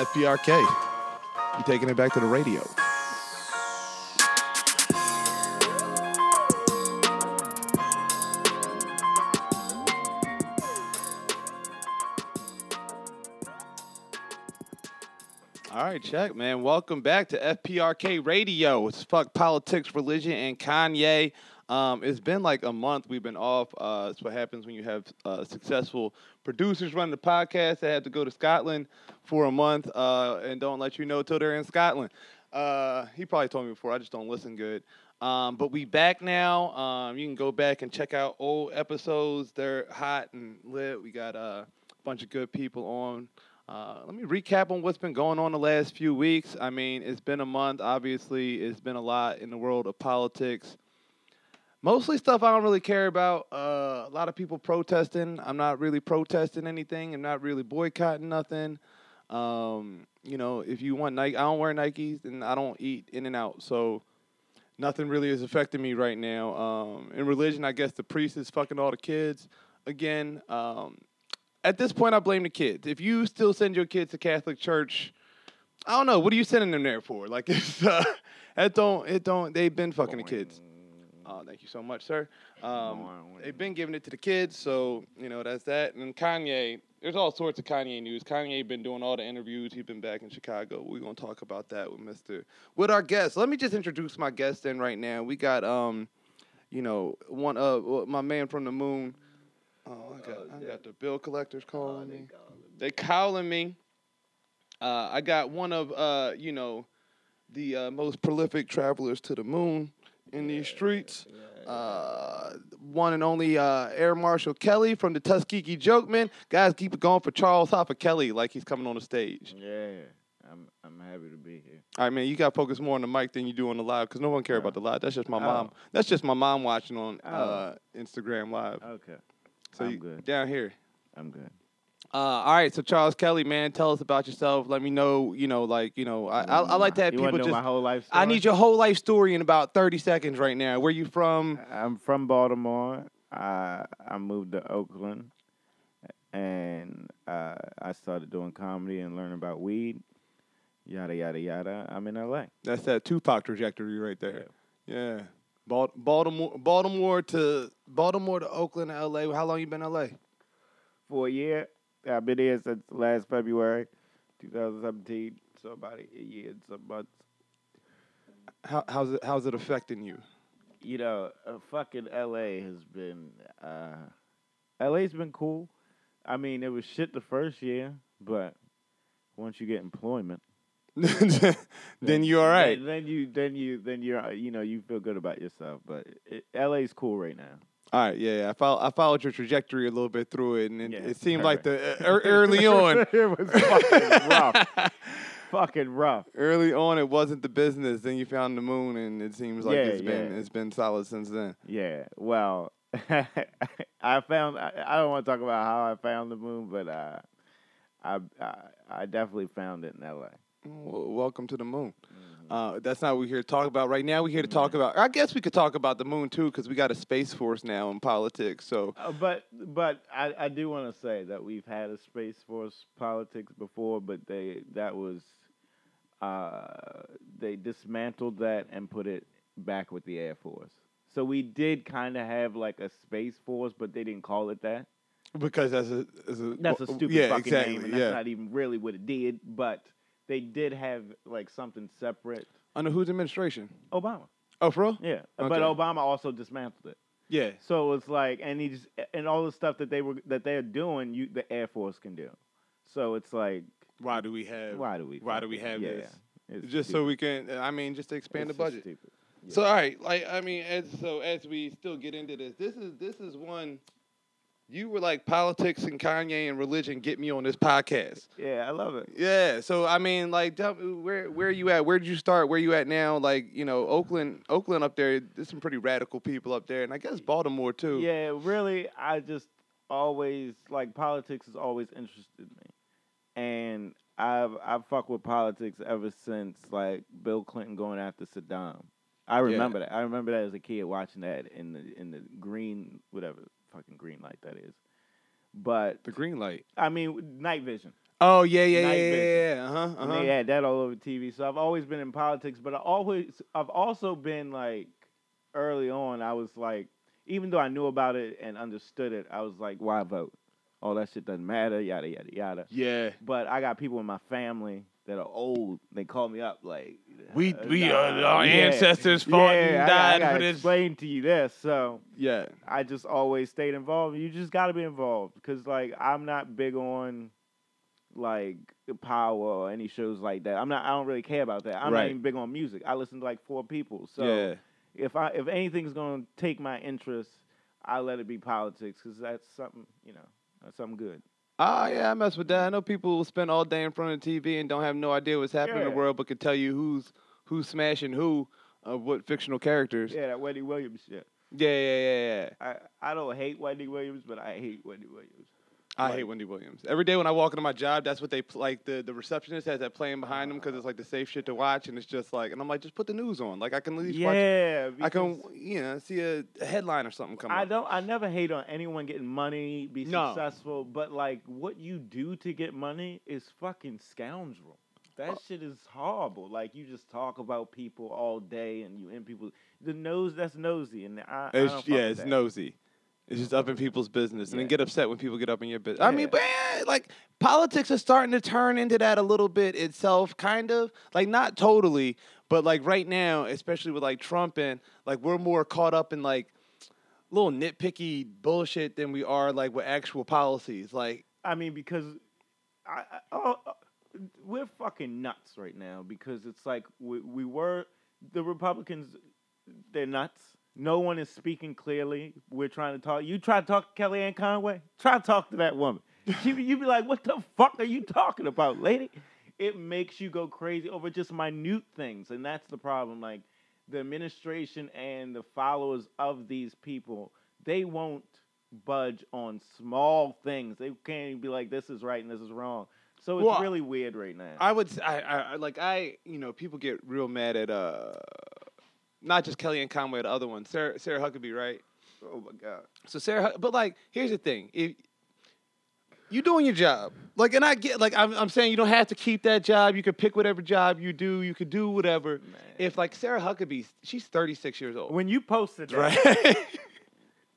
FPRK. You're taking it back to the radio. All right, check, man. Welcome back to FPRK Radio. It's fuck politics, religion, and Kanye. It's been like a month. We've been off. It's what happens when you have successful producers running the podcast that have to go to Scotland for a month and don't let you know till they're in Scotland. He probably told me before. I just don't listen good. But we back now. You can go back and check out old episodes. They're hot and lit. We got a bunch of good people on. Let me recap on what's been going on the last few weeks. I mean, it's been a month. Obviously, it's been a lot in the world of politics. Mostly stuff I don't really care about. A lot of people protesting. I'm not really protesting anything. I'm not really boycotting nothing. You know, if you want Nike, I don't wear Nikes, and I don't eat In-N-Out. So nothing really is affecting me right now. In religion, I guess the priest is fucking all the kids again. At this point, I blame the kids. If you still send your kids to Catholic church, I don't know. What are you sending them there for? Like, it's, it don't. They've been fucking the kids. Oh, thank you so much, sir. They've been giving it to the kids, so, you know, that's that. And Kanye, there's all sorts of Kanye news. Kanye been doing all the interviews. He's been back in Chicago. We're going to talk about that with our guest. Let me just introduce my guest in right now. We got, you know, one my man from the moon. Oh, I got the bill collectors calling me. They calling me. I got one of, you know, the most prolific travelers to the moon in these streets. One and only Air Marshal Kelly from the Tuskegee Joke Man. Guys, keep it going for Charles Hopper Kelly like he's coming on the stage. Yeah, I'm happy to be here. All right, man, you got to focus more on the mic than you do on the live because no one cares about the live. That's just my mom. That's just my mom watching on Instagram Live. Okay. So I'm good. Down here. I'm good. All right, so Charles Kelly, man, tell us about yourself. Let me know, you know, like, you know, I like to have people just... my whole life story? I need your whole life story in about 30 seconds right now. Where you from? I'm from Baltimore. I moved to Oakland, and I started doing comedy and learning about weed. Yada, yada, yada. I'm in L.A. That's that Tupac trajectory right there. Yeah. Baltimore to Oakland to L.A. How long you been in L.A.? For a year. I've been here since last February, 2017. So about a year and some months. How's it affecting you? You know, fucking L.A. has been L.A.'s been cool. I mean, it was shit the first year, but once you get employment. Then you're all right. Then you're you know, you feel good about yourself. But LA's cool right now. All right, yeah. I followed your trajectory a little bit through it, and it seemed like the early on it was fucking rough. Early on, it wasn't the business. Then you found the moon, and it seems like it's been solid since then. Yeah. Well, I don't want to talk about how I found the moon, but I definitely found it in LA. Welcome to the moon. Mm-hmm. That's not what we're here to talk about right now. We're here to talk about... I guess we could talk about the moon, too, because we got a space force now in politics. So, But I do want to say that we've had a space force politics before, but they dismantled that and put it back with the Air Force. So we did kind of have like a space force, but they didn't call it that. Because that's a stupid fucking name, and that's not even really what it did, but... They did have, like, something separate. Under whose administration? Obama. Oh, for real? Yeah. Okay. But Obama also dismantled it. Yeah. So it's like, and all the stuff that they're doing, the Air Force can do. So it's like, why do we have this? It's just stupid. So we can. I mean, just to expand the budget. Stupid. Yeah. So all right, like I mean, as we still get into this, this is one. You were like, politics and Kanye and religion, get me on this podcast. Yeah, I love it. Yeah, so, I mean, like, where are you at? Where did you start? Where you at now? Like, you know, Oakland up there, there's some pretty radical people up there, and I guess Baltimore, too. Yeah, really, I just always, like, politics has always interested me. And I've fucked with politics ever since, like, Bill Clinton going after Saddam. I remember that. I remember that as a kid watching that in the green, whatever. Fucking green light that is. But the green light. I mean, night vision. Oh, yeah. Uh-huh. And they had that all over TV. So I've always been in politics, but I've also been like, early on, I was like, even though I knew about it and understood it, I was like, why vote? Oh, that shit doesn't matter, yada, yada, yada. Yeah. But I got people in my family that are old. They call me up like, our ancestors fought and died for this. Explain to you this. So yeah, I just always stayed involved. You just got to be involved because like I'm not big on like Power or any shows like that. I don't really care about that. I'm not even big on music. I listen to like four people. So if anything's gonna take my interest, I let it be politics because that's something that's something good. Ah, yeah, I mess with that. I know people will spend all day in front of the TV and don't have no idea what's happening in the world, but can tell you who's smashing who of what fictional characters. Yeah, that Wendy Williams shit. Yeah. I don't hate Wendy Williams, but I hate Wendy Williams. I hate Wendy Williams. Every day when I walk into my job, that's what they like. The receptionist has that playing behind them because it's like the safe shit to watch, and it's just like, and I'm like, just put the news on. Like I can at least watch. Yeah, I can see a headline or something come up. I never hate on anyone getting money, successful, but like what you do to get money is fucking scoundrel. That shit is horrible. Like you just talk about people all day, and you in people that's nosy, and it's nosy. It's just up in people's business, and then get upset when people get up in your business. Yeah. I mean, man, like politics is starting to turn into that a little bit itself, kind of like not totally, but like right now, especially with like Trump and like we're more caught up in like little nitpicky bullshit than we are like with actual policies. Like, I mean, because we're fucking nuts right now because it's like we were the Republicans, they're nuts. No one is speaking clearly. We're trying to talk. You try to talk to Kellyanne Conway? Try to talk to that woman. You'd be like, what the fuck are you talking about, lady? It makes you go crazy over just minute things, and that's the problem. Like, the administration and the followers of these people, they won't budge on small things. They can't even be like, this is right and this is wrong. So it's really weird right now. I would say, people get real mad at... not just Kellyanne Conway, the other one, Sarah Huckabee, right? Oh my God. So Sarah, but like, here's the thing: if you doing your job, like, and I get, like, I'm saying you don't have to keep that job. You could pick whatever job you do. You could do whatever. Man. If like Sarah Huckabee, she's 36 years old. When you posted that, right?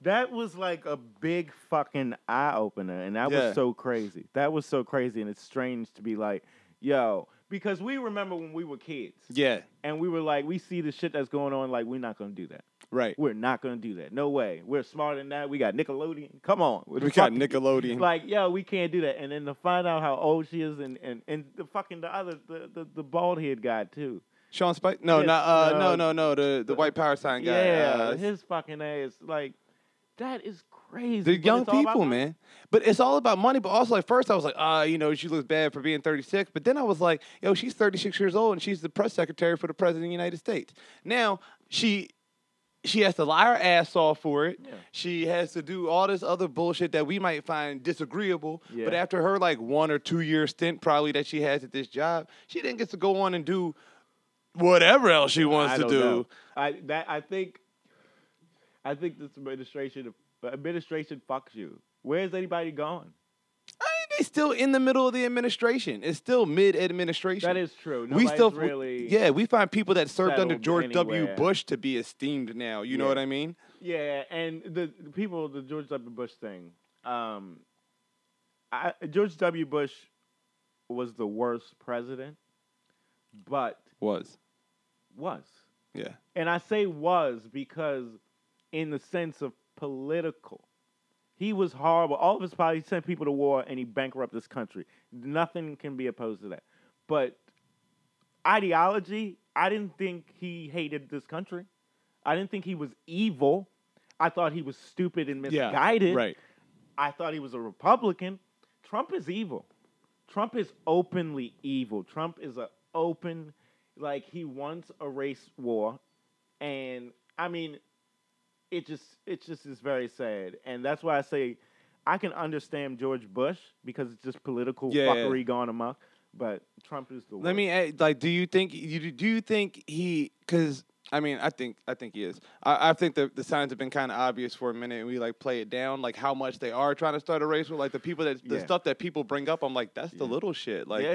That was like a big fucking eye opener, and that was so crazy. That was so crazy, and it's strange to be like, yo. Because we remember when we were kids. Yeah. And we were like, we see the shit that's going on, like, we're not going to do that. Right. We're not going to do that. No way. We're smarter than that. We got Nickelodeon. Come on. We got Nickelodeon. Like, yo, we can't do that. And then to find out how old she is and the fucking the bald-head guy, too. Sean Spicer? No, the white power sign guy. Yeah, his fucking ass. Like, that is crazy. The young people, man. But it's all about money. But also, like, first I was like, she looks bad for being 36. But then I was like, yo, she's 36 years old, and she's the press secretary for the president of the United States. Now, she has to lie her ass off for it. Yeah. She has to do all this other bullshit that we might find disagreeable. Yeah. But after her, like, 1 or 2 year stint probably that she has at this job, she then gets to go on and do whatever else she wants to do. Know. I think this administration... But administration fucks you. Where's anybody gone? I mean, they still in the middle of the administration. It's still mid-administration. That is true. Nobody's really... Yeah, we find people that served under George W. Bush to be esteemed now. You know what I mean? Yeah, and the people, the George W. Bush thing. George W. Bush was the worst president, but... Was. Yeah. And I say was because in the sense of political. He was horrible. All of his policies sent people to war and he bankrupted this country. Nothing can be opposed to that. But ideology, I didn't think he hated this country. I didn't think he was evil. I thought he was stupid and misguided. Yeah, right. I thought he was a Republican. Trump is evil. Trump is openly evil. Trump is an open, like he wants a race war. And I mean... It just is very sad. And that's why I say I can understand George Bush because it's just political fuckery gone amok. But Trump is the worst. Let me add, like, do you think he, because I mean, I think he is. I think the signs have been kind of obvious for a minute, and we like play it down, like how much they are trying to start a race with, like the people that the stuff that people bring up. I'm like, that's the little shit, like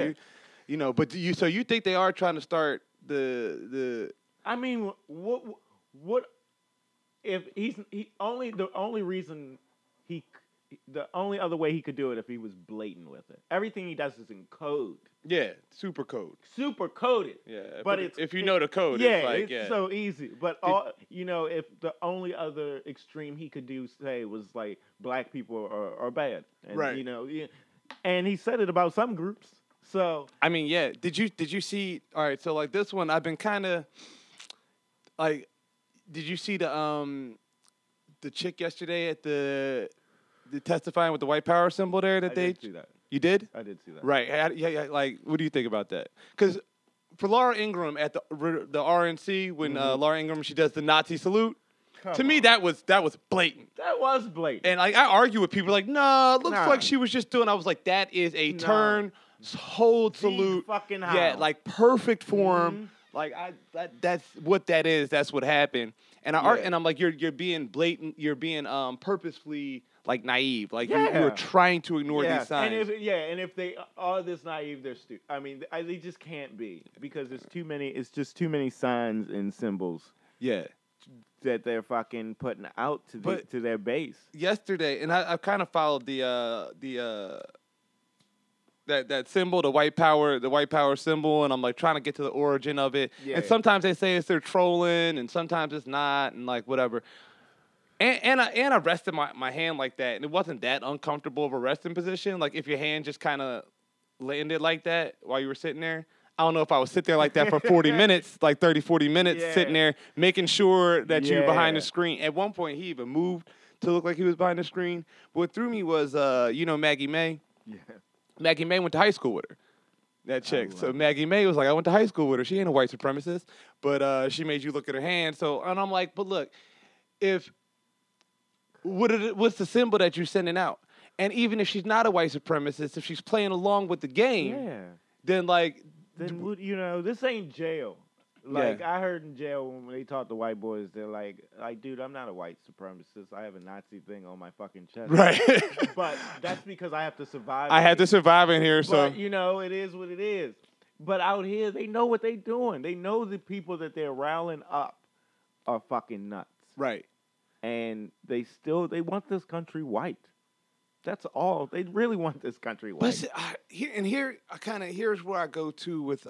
you know. But do you so you think they are trying to start the? I mean, what if the only other way he could do it if he was blatant with it. Everything he does is in code. Yeah, super code. Super coded. Yeah, but it's if you know the code, it's like it's so easy. But all, you know, if the only other extreme he could do say was like black people are bad, and, right? You know, and he said it about some groups. So I mean, yeah. Did you see? All right, so like this one, I've been kind of like, did you see the chick yesterday at the testifying with the white power symbol there that I did see that. You did? I did see that. Right. Yeah. Like, what do you think about that? Because for Laura Ingraham at the RNC, when Laura Ingraham, she does the Nazi salute, to me, that was blatant. That was blatant. And like, I argue with people like, nah, it looks like she was just doing, I was like, that is a turn, hold, salute. Fucking hell. Yeah, like, perfect form. Mm-hmm. Like, that's what that is. That's what happened. And and I'm like, you're being blatant. You're being purposefully like naive. Like you're trying to ignore these signs. And if they are this naive, they're stupid. I mean, they just can't be because there's too many. It's just too many signs and symbols. Yeah. That they're fucking putting out to their base. Yesterday, and I kind of followed that symbol, the white power symbol, and I'm like trying to get to the origin of it. Yeah, and sometimes they say they're trolling, and sometimes it's not, and like whatever. And I rested my hand like that, and it wasn't that uncomfortable of a resting position. Like if your hand just kind of landed like that while you were sitting there. I don't know if I would sit there like that for 40 minutes, like 30, 40 minutes sitting there, making sure that you're behind the screen. At one point, he even moved to look like he was behind the screen. But what threw me was, you know, Maggie Mae. Yeah. Maggie Mae went to high school with her, that chick. So Maggie Mae was like, I went to high school with her. She ain't a white supremacist, but she made you look at her hand. So, and I'm like, but look, what's the symbol that you're sending out? And even if she's not a white supremacist, if she's playing along with the game, then like, then you know, this ain't jail. Like I heard in jail when they taught the white boys, they're like, dude, I'm not a white supremacist. I have a Nazi thing on my fucking chest. Right. But that's because I have to survive. I had to survive in here, so. But, you know, it is what it is. But out here, they know what they're doing. They know the people that they're riling up are fucking nuts. Right. And they want this country white. That's all. They really want this country white. Listen, here's where I go to with.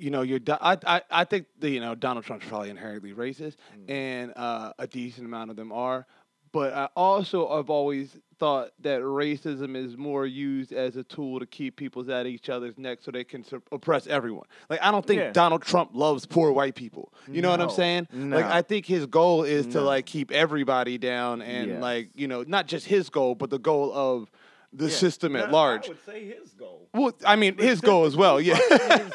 You know, I think that, you know, Donald Trump's probably inherently racist, and a decent amount of them are. But I also have always thought that racism is more used as a tool to keep people at each other's necks so they can oppress everyone. Like, I don't think Donald Trump loves poor white people. You know what I'm saying? No. Like, I think his goal is to, like, keep everybody down and, like, you know, not just his goal, but the goal of the system at large. I would say his goal. Well, I mean, his goal as well, his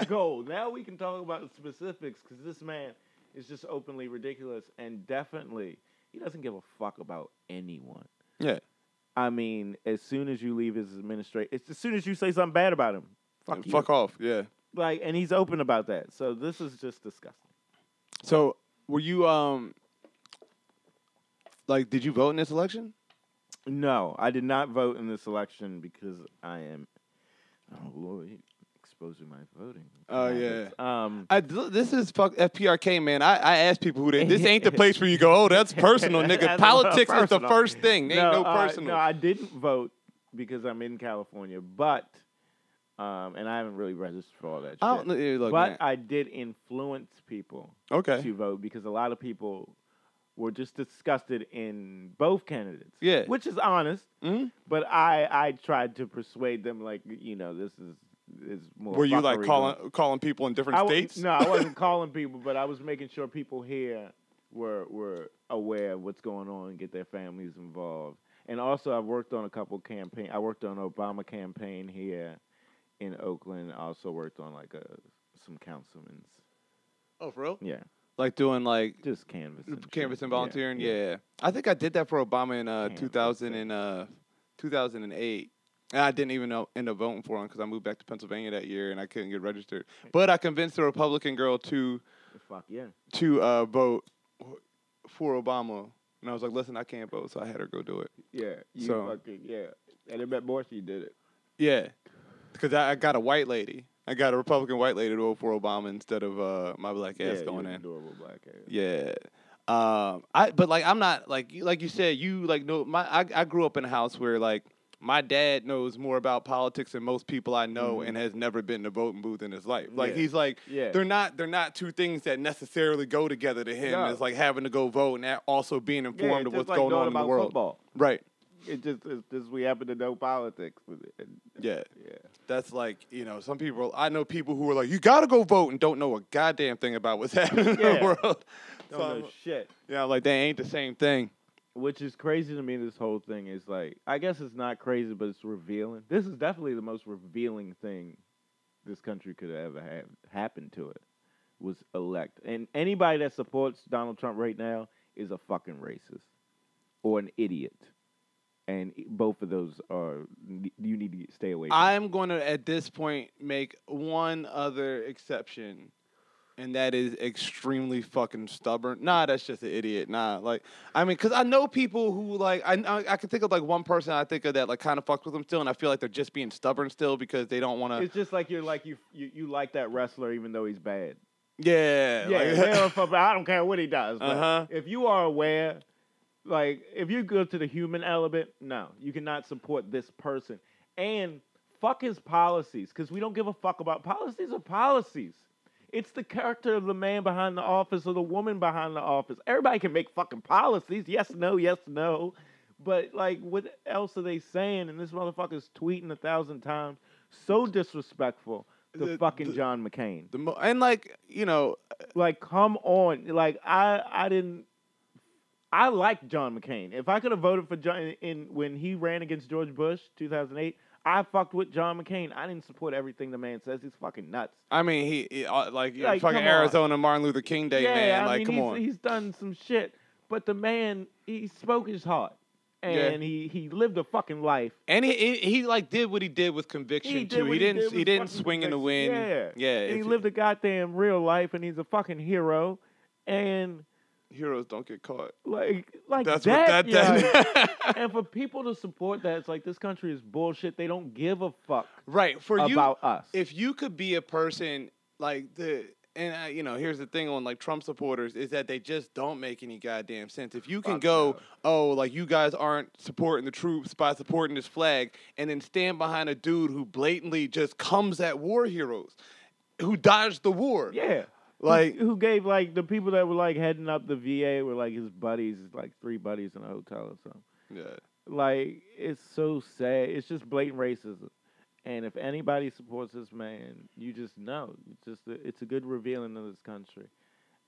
goal. Now we can talk about the specifics because this man is just openly ridiculous and definitely he doesn't give a fuck about anyone. Yeah. I mean, as soon as you leave his administration, as soon as you say something bad about him, fuck you. Fuck off, yeah. Like, and he's open about that. So this is just disgusting. So were you, like, did you vote in this election? No, I did not vote in this election because I am, oh Lord, exposing my voting. Oh yeah. This is FPRK, man. I ask people who they. This ain't the place where you go. Oh, that's personal, nigga. That's politics personal. Is the first thing. There ain't no personal. No, I didn't vote because I'm in California, but and I haven't really registered for all that. But man. I did influence people to vote because a lot of people were just disgusted in both candidates. Yeah. Which is honest. Mm-hmm. But I tried to persuade them, like, you know, this is more. Were you, like, calling people in different states? No, I wasn't calling people, but I was making sure people here were aware of what's going on and get their families involved. And also I've worked on a couple campaigns. I worked on an Obama campaign here in Oakland. I also worked on, like, some councilmen's. Oh, for real? Yeah. Like doing like just canvassing, volunteering. Yeah. I think I did that for Obama in 2008, and I didn't even end up voting for him because I moved back to Pennsylvania that year and I couldn't get registered. But I convinced a Republican girl to Fuck yeah. To vote for Obama. And I was like, listen, I can't vote, so I had her go do it. Yeah. You so, fucking, yeah. And it meant more she did it. Yeah. Because I got a white lady. I got a Republican white lady to vote for Obama instead of my black ass going in. Adorable black ass. Yeah. I'm not like you said, you like know my I grew up in a house where like my dad knows more about politics than most people I know and has never been to voting booth in his life. Like he's like they're not two things that necessarily go together to him. No. It's like having to go vote and also being informed of what's like going on in the world. Football. Right. It's just we happen to know politics with it. Yeah. That's like, you know, some people, I know people who are like, you gotta go vote and don't know a goddamn thing about what's happening in the world. Don't know shit. Yeah, like they ain't the same thing. Which is crazy to me, this whole thing is like, I guess it's not crazy, but it's revealing. This is definitely the most revealing thing this country could ever have happened to it, was elect. And anybody that supports Donald Trump right now is a fucking racist or an idiot. And both of those are, you need to stay away from. I'm going to, at this point, make one other exception, and that is extremely fucking stubborn. Nah, that's just an idiot. Nah, like, I mean, because I know people who, like, I can think of, like, one person I think of that, like, kind of fucks with them still, and I feel like they're just being stubborn still because they don't want to. It's just like you're, like, you like that wrestler even though he's bad. Yeah. Like, I don't care what he does. Uh-huh. If you are aware. Like, if you go to the human element, no, you cannot support this person. And fuck his policies, because we don't give a fuck about policies or policies. It's the character of the man behind the office or the woman behind the office. Everybody can make fucking policies. Yes, no. But, like, what else are they saying? And this motherfucker's tweeting 1,000 times. So disrespectful to fucking John McCain. And, like, you know. Like, come on. Like, I didn't. I like John McCain. If I could have voted for John when he ran against George Bush, 2008, I fucked with John McCain. I didn't support everything the man says. He's fucking nuts. I mean, he fucking Arizona on. Martin Luther King Day, man. Like, I mean, come on. He's done some shit, but the man, he spoke his heart. And he lived a fucking life. And he like did what he did with conviction too. He didn't swing in the wind. Yeah. And he lived a goddamn real life, and he's a fucking hero. And heroes don't get caught. Like that's that. What that. And for people to support that, it's like this country is bullshit. They don't give a fuck. Right. About us. If you could be a person like here's the thing on like Trump supporters is that they just don't make any goddamn sense. If you can you guys aren't supporting the troops by supporting this flag, and then stand behind a dude who blatantly just comes at war heroes, who dodged the war. Yeah. Like who gave like the people that were like heading up the VA were like his buddies, like three buddies in a hotel or something. Yeah. Like it's so sad. It's just blatant racism. And if anybody supports this man, you just know. It's a good revealing of this country.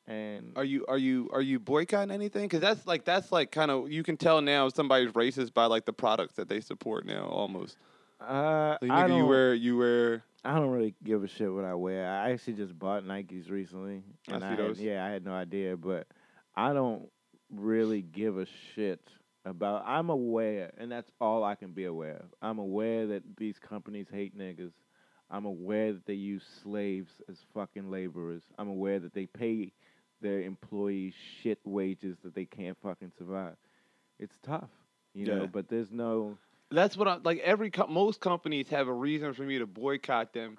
And are you boycotting anything? Because that's like kind of you can tell now somebody's racist by like the products that they support now almost. I don't really give a shit what I wear. I actually just bought Nikes recently. And I see those. I had no idea, but I don't really give a shit about. I'm aware, and that's all I can be aware of. I'm aware that these companies hate niggas. I'm aware that they use slaves as fucking laborers. I'm aware that they pay their employees shit wages that they can't fucking survive. It's tough, you know, but there's no. That's what I'm like. Most companies have a reason for me to boycott them.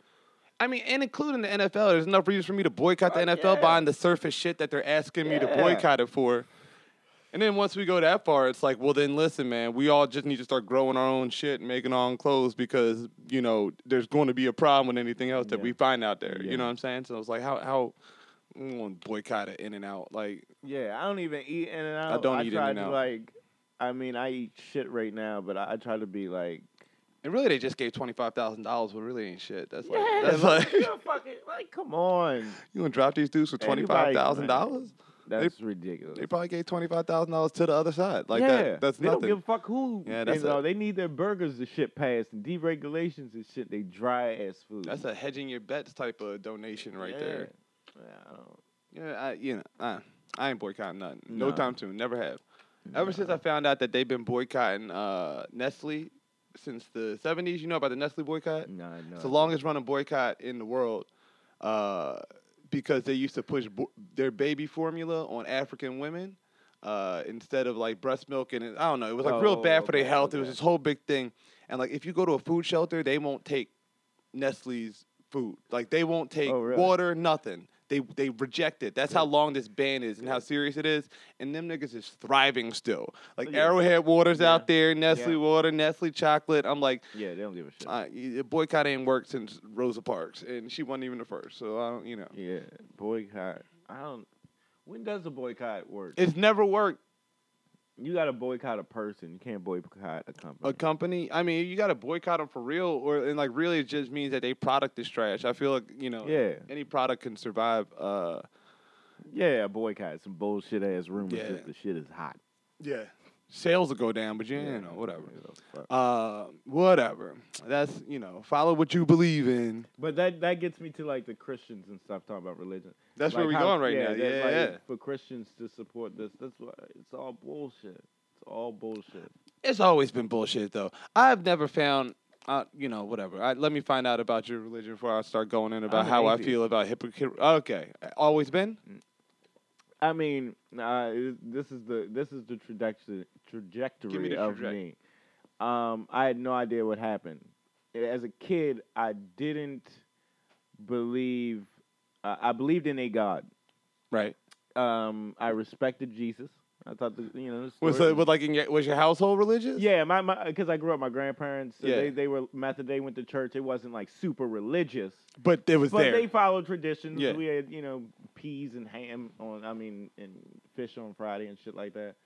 I mean, and including the NFL, there's enough reasons for me to boycott the NFL buying the surface shit that they're asking me to boycott it for. And then once we go that far, it's like, well, then listen, man, we all just need to start growing our own shit and making our own clothes because, you know, there's going to be a problem with anything else that we find out there. Yeah. You know what I'm saying? So I was like, how I'm going to boycott it In-N-Out? Like, yeah, I don't even eat In-N-Out. I don't eat In-N-Out. I eat shit right now, but I try to be like. And really, they just gave $25,000, but really ain't shit. That's like you're fucking like, come on. You gonna drop these dudes for $25,000? That's ridiculous. They probably gave $25,000 to the other side. Like that's nothing. They don't give a fuck who. Yeah, they need their burgers to shit past and deregulations and shit. They dry ass food. That's a hedging your bets type of donation right there. I ain't boycotting nothing. No time soon. Never have. Ever since I found out that they've been boycotting Nestle since the 70s, you know about the Nestle boycott? No. It's the longest running boycott in the world. because they used to push their baby formula on African women instead of like breast milk, and I don't know, it was like real bad for their health. It was this whole big thing, and like if you go to a food shelter, they won't take Nestle's food, like they won't take water, nothing. They reject it. That's how long this ban is and how serious it is. And them niggas is thriving still. Like Arrowhead Water's out there, Nestle Water, Nestle Chocolate. I'm like, yeah, they don't give a shit. Boycott ain't worked since Rosa Parks, and she wasn't even the first. So I don't, you know. Yeah, boycott. I don't. When does the boycott work? It's never worked. You got to boycott a person. You can't boycott a company. A company? I mean, you got to boycott them for real, and like really, it just means that their product is trash. I feel like, you know, any product can survive. A boycott. Some bullshit ass rumors. Yeah. The shit is hot. Yeah, sales will go down, but you know, whatever. Whatever. That's, you know, follow what you believe in. But that gets me to like the Christians and stuff talking about religion. That's like where we're going right now. For Christians to support this, that's why it's all bullshit. It's all bullshit. It's always been bullshit, though. I've never found, you know, whatever. Let me find out about your religion before I start going in about how atheist. I feel about hypocrite. Okay, always been. I mean, this is the trajectory of me. I had no idea what happened. As a kid, I didn't believe. I believed in a God. Right. I respected Jesus. I thought, you know. Was your household religious? Yeah, because I grew up, my grandparents, so they were Methodist, they went to church. It wasn't like super religious. But it was there. But they followed traditions. Yeah. We had, you know, peas and ham and fish on Friday and shit like that.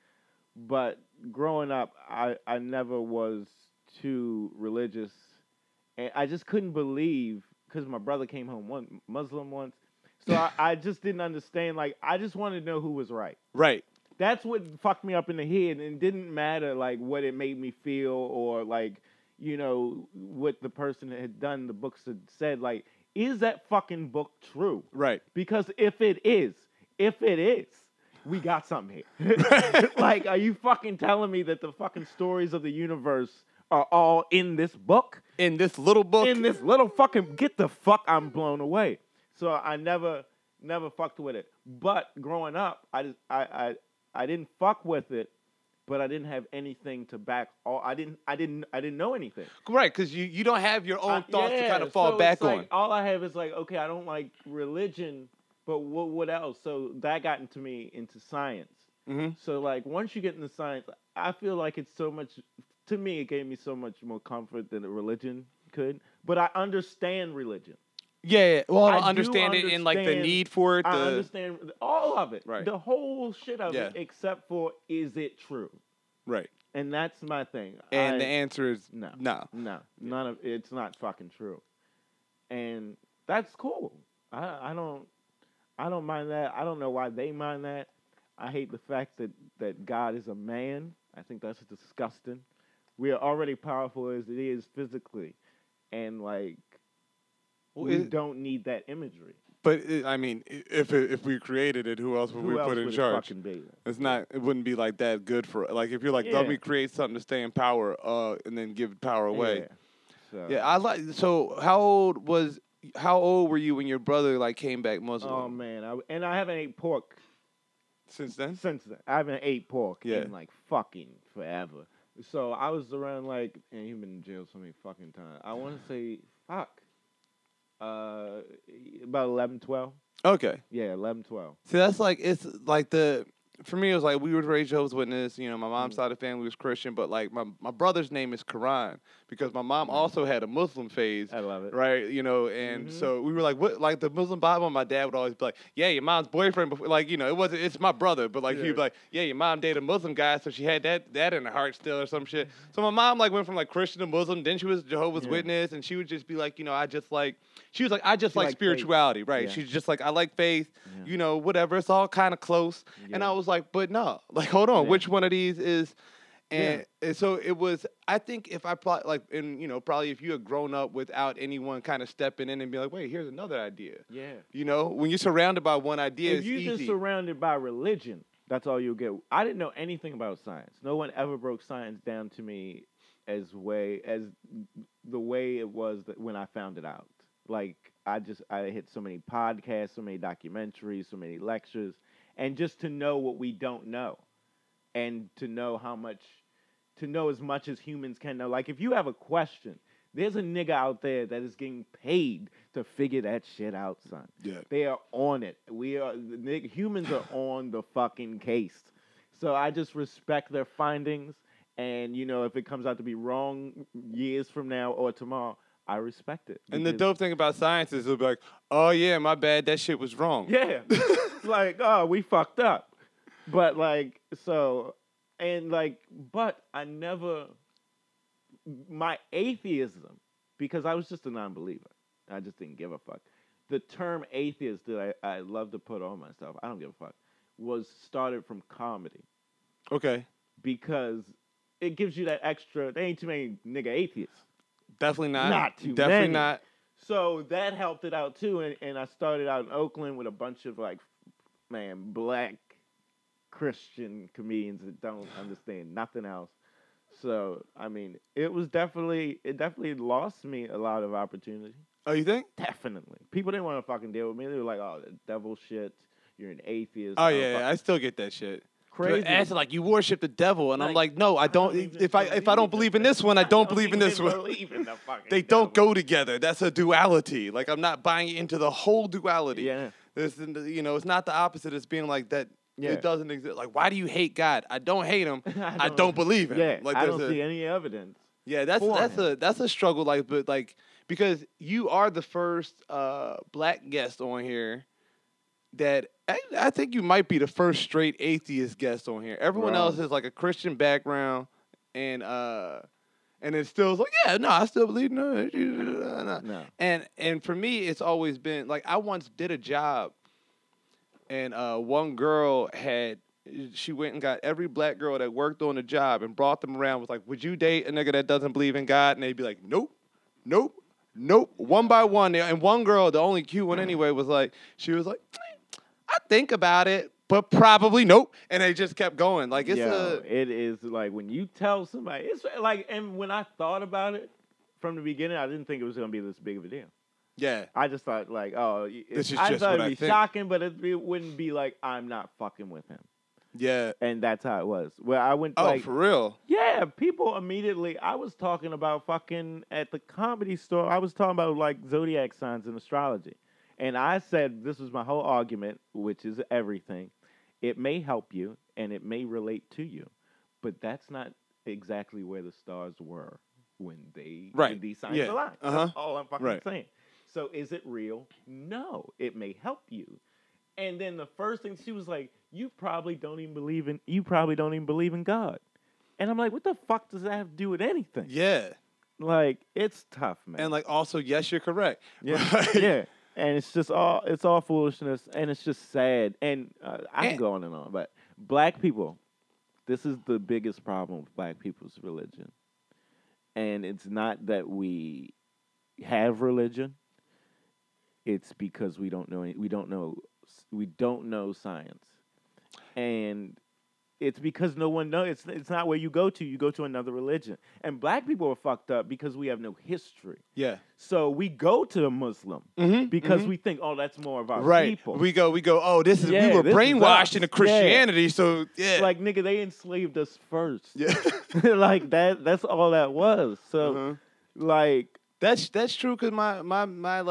But growing up, I never was too religious. And I just couldn't believe, because my brother came home Muslim once. So I just didn't understand. Like, I just wanted to know who was right. Right. That's what fucked me up in the head, and it didn't matter like what it made me feel or like, you know, what the person had done. The books had said, like, is that fucking book true? Right. Because if it is, we got something here. Like, are you fucking telling me that the fucking stories of the universe are all in this book? In this little book? In this little fucking... Get the fuck... I'm blown away. So I never fucked with it. But growing up, I didn't fuck with it, but I didn't have anything to back... I didn't know anything. Right, because you don't have your own thoughts to kind of fall back on. All I have is like, okay, I don't like religion, but what else? So that got into me into science. Mm-hmm. So like, once you get into science, I feel like it's so much... To me, it gave me so much more comfort than a religion could. But I understand religion. Yeah, well, I understand it in like the need for it. I understand all of it. Right. The whole shit of it, except for, is it true? Right. And that's my thing. And the answer is no. No, none of it's not fucking true. And that's cool. I don't mind that. I don't know why they mind that. I hate the fact that God is a man. I think that's disgusting. We are already powerful as it is physically, and like we don't need that imagery. But if we created it, who else would we put in charge? It's not. It wouldn't be like that good for like if you're like, let me create something to stay in power, and then give power away. Yeah. So. I like. So how old were you when your brother like came back Muslim? Oh man, I haven't ate pork since then. I haven't ate pork in like fucking forever. So I was around like, and he's been in jail so many fucking times. I want to say, about 11, 12. Okay. Yeah, 11, 12. See, that's like, it's like for me, it was like, we were raised Jehovah's Witness. You know, my mom's side of the family was Christian, but like my brother's name is Quran because my mom also had a Muslim phase. I love it. Right? You know, and so we were like, what? Like the Muslim Bible, my dad would always be like, yeah, your mom's boyfriend, like, you know, it's my brother, but like, he'd be like, yeah, your mom dated a Muslim guy, so she had that in her heart still or some shit. So my mom like went from like Christian to Muslim, then she was Jehovah's Witness, and she would just be like, you know, she was like, I just like spirituality, faith. Right? Yeah. She's just like, I like faith, you know, whatever. It's all kind of close. Yeah. And I was like, but no, like, hold on, which one of these is, and so it was, I think if I probably if you had grown up without anyone kind of stepping in and be like, wait, here's another idea. Yeah. You know, when you're surrounded by one idea, it's easy. If you're just surrounded by religion, that's all you'll get. I didn't know anything about science. No one ever broke science down to me as the way it was when I found it out. Like, I hit so many podcasts, so many documentaries, so many lectures, and just to know what we don't know, and to know how much, to know as much as humans can know. Like, if you have a question, there's a nigga out there that is getting paid to figure that shit out, son. Yeah. They are on it. Humans are on the fucking case. So I just respect their findings, and, you know, if it comes out to be wrong years from now or tomorrow, I respect it. And the dope thing about science is they'll be like, oh, yeah, my bad, that shit was wrong. Yeah. Like, oh, we fucked up. But, like, so, and, like, but I never, my atheism, because I was just a non-believer. I just didn't give a fuck. The term atheist that I love to put on myself, I don't give a fuck, was started from comedy. Okay. Because it gives you that extra, there ain't too many nigga atheists. Definitely not. Not too many. So that helped it out too, and I started out in Oakland with a bunch of black Christian comedians that don't understand nothing else. So I mean, it definitely lost me a lot of opportunity. Oh, you think? Definitely. People didn't want to fucking deal with me. They were like, "Oh, the devil shit. You're an atheist." Oh yeah, I still get that shit. Crazy. Answer like you worship the devil, and like, I'm like, no, I don't. If I don't believe in this one, I don't believe in this one. They don't go together. That's a duality. Like I'm not buying into the whole duality. Yeah, this, you know, it's not the opposite. It's being like that. Yeah. It doesn't exist. Like, why do you hate God? I don't hate him. I don't believe him. Yeah, like, I don't see any evidence. Yeah, that's a struggle. Like, but like because you are the first black guest on here that. I think you might be the first straight atheist guest on here. Everyone else has like a Christian background, and it still is like, yeah, no, I still believe no. And for me, it's always been like I once did a job, and one girl she went and got every black girl that worked on the job and brought them around. Was like, would you date a nigga that doesn't believe in God? And they'd be like, nope, nope, nope. One by one, and one girl, the only cute one anyway, was like, she was like. I think about it, but probably nope. And they just kept going. Like, it is like when you tell somebody, it's like, and when I thought about it from the beginning, I didn't think it was going to be this big of a deal. Yeah. I just thought, like, oh, I thought it'd be shocking, but it wouldn't be like, I'm not fucking with him. Yeah. And that's how it was. Where I went, for real? Yeah. People immediately, I was talking about fucking at the Comedy Store, I was talking about like zodiac signs and astrology. And I said, this was my whole argument, which is everything. It may help you, and it may relate to you, but that's not exactly where the stars were when these signs aligned. Uh-huh. That's all I'm fucking saying. So is it real? No. It may help you. And then the first thing she was like, you probably don't even believe in God. And I'm like, what the fuck does that have to do with anything? Yeah. Like, it's tough, man. And like, also, yes, you're correct. Yeah. Right? Yeah. And it's just all foolishness, and it's just sad. And I can go on and on, but black people, this is the biggest problem with black people's religion. And it's not that we have religion; it's because we don't know science, and it's because no one knows. It's not where you go to. You go to another religion, and black people are fucked up because we have no history. Yeah. So we go to a Muslim because we think, oh, that's more of our people. We go. Oh, this is we were brainwashed into Christianity. Yeah. So yeah, like nigga, they enslaved us first. Yeah. Like that. That's all that was. So like that's true. Because my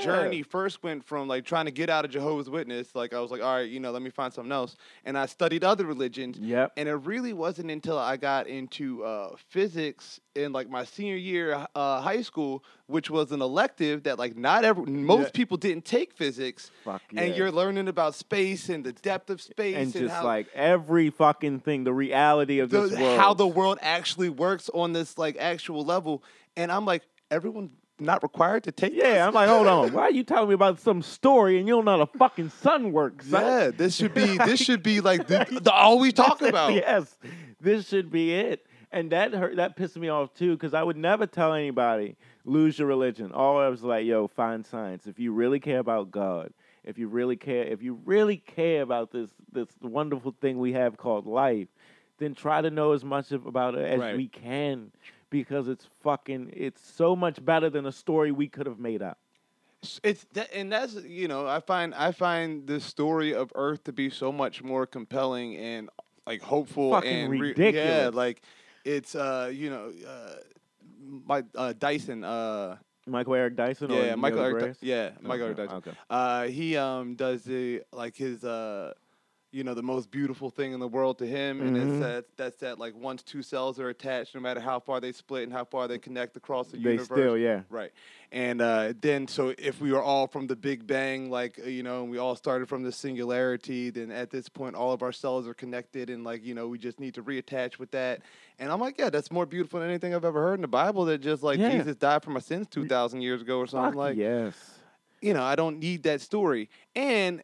journey first went from like trying to get out of Jehovah's Witness. Like I was like, all right, you know, let me find something else. And I studied other religions. Yep. And it really wasn't until I got into physics in like my senior year high school, which was an elective that like most people didn't take physics. Fuck yeah. And you're learning about space and the depth of space and just how, like every fucking thing, the reality of this world, how the world actually works on this like actual level. And I'm like, everyone's not required to take this? I'm like, hold on. Why are you telling me about some story and you don't know how the fucking sun works? Yeah, this should be like all we talk about. Yes, this should be it. And that hurt. That pissed me off too, because I would never tell anybody, lose your religion. All I was like, yo, find science. If you really care about God, if you really care about this wonderful thing we have called life, then try to know as much about it as we can. Because it's so much better than a story we could have made up. And that's, you know, I find the story of Earth to be so much more compelling and like hopeful. Fucking and ridiculous. Yeah, like it's you know, my Dyson, Michael Eric Dyson. Yeah, or Michael Eric. Michael Eric Dyson. Okay. He does the like his you know, the most beautiful thing in the world to him, mm-hmm. and it's that's that like once two cells are attached, no matter how far they split and how far they connect across the universe. They still, yeah. Right. And then, so if we were all from the Big Bang, like, you know, and we all started from the singularity, then at this point, all of our cells are connected and like, you know, we just need to reattach with that. And I'm like, yeah, that's more beautiful than anything I've ever heard in the Bible, that just like Jesus died for my sins 2,000 years ago or something. Fuck like, yes. You know, I don't need that story. And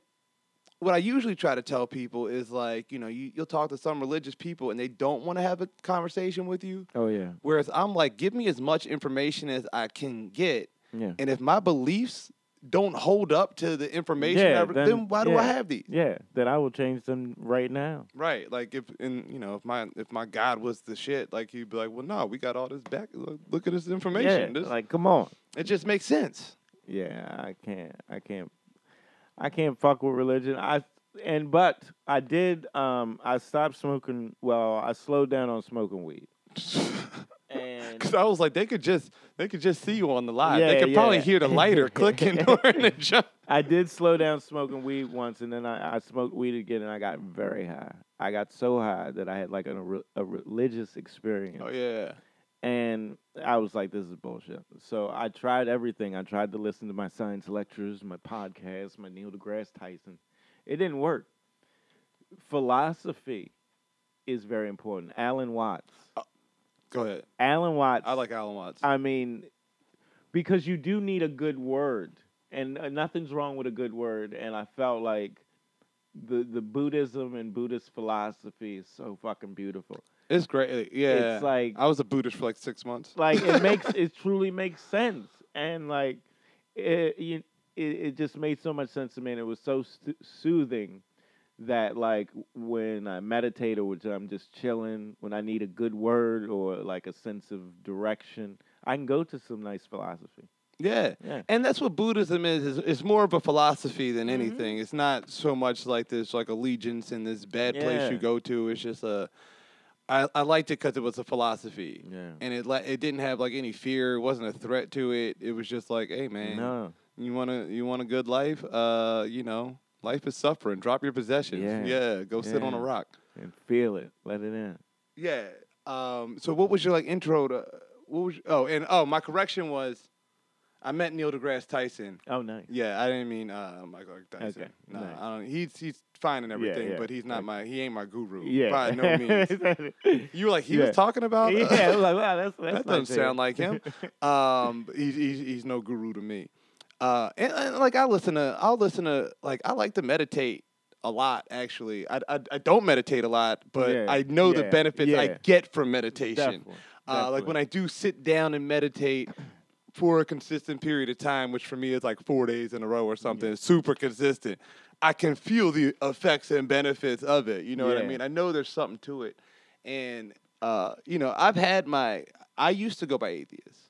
what I usually try to tell people is like, you know, you'll talk to some religious people and they don't want to have a conversation with you. Oh, yeah. Whereas I'm like, give me as much information as I can get. Yeah. And if my beliefs don't hold up to the information, then why do I have these? Yeah, that I will change them right now. Right. Like if my God was the shit, like he'd be like, well, no, we got all this back. Look at this information. Yeah, this, like, come on. It just makes sense. Yeah, I can't fuck with religion. But I did. I stopped smoking. Well, I slowed down on smoking weed. Because I was like, they could just see you on the live. Yeah, they could probably hear the lighter clicking during the jump. I did slow down smoking weed once, and then I smoked weed again, and I got very high. I got so high that I had like a religious experience. Oh yeah. And I was like, this is bullshit. So I tried everything. I tried to listen to my science lectures, my podcasts, my Neil deGrasse Tyson. It didn't work. Philosophy is very important. Alan Watts. Go ahead. Alan Watts. I like Alan Watts. I mean, because you do need a good word. And nothing's wrong with a good word. And I felt like the Buddhism and Buddhist philosophy is so fucking beautiful. It's great. Yeah. It's like I was a Buddhist for like 6 months. Like it truly makes sense. And like it just made so much sense to me, and it was so soothing that like when I meditate or which I'm just chilling, when I need a good word or like a sense of direction, I can go to some nice philosophy. Yeah. And that's what Buddhism is. It's more of a philosophy than anything. Mm-hmm. It's not so much like this like allegiance in this bad place you go to. It's just I liked it because it was a philosophy, and it didn't have like any fear. It wasn't a threat to it. It was just like, hey man, you want a good life? You know, life is suffering. Drop your possessions. Go sit on a rock and feel it. Let it in. Yeah. So what was your like intro to? My correction was, I met Neil deGrasse Tyson. Oh, nice. Yeah, I didn't mean Michael Tyson. Okay. No, nice. I don't. He's fine and everything, but he's not he ain't my guru. Yeah, by no means. You were like he was talking about. Yeah, I was like, wow, that's that doesn't sound like him. He's no guru to me. And like I'll listen to like I like to meditate a lot actually. I don't meditate a lot, but I know the benefits I get from meditation. Definitely. Like when I do sit down and meditate for a consistent period of time, which for me is like 4 days in a row or something, super consistent, I can feel the effects and benefits of it. You know what I mean? I know there's something to it. And, you know, I used to go by atheist.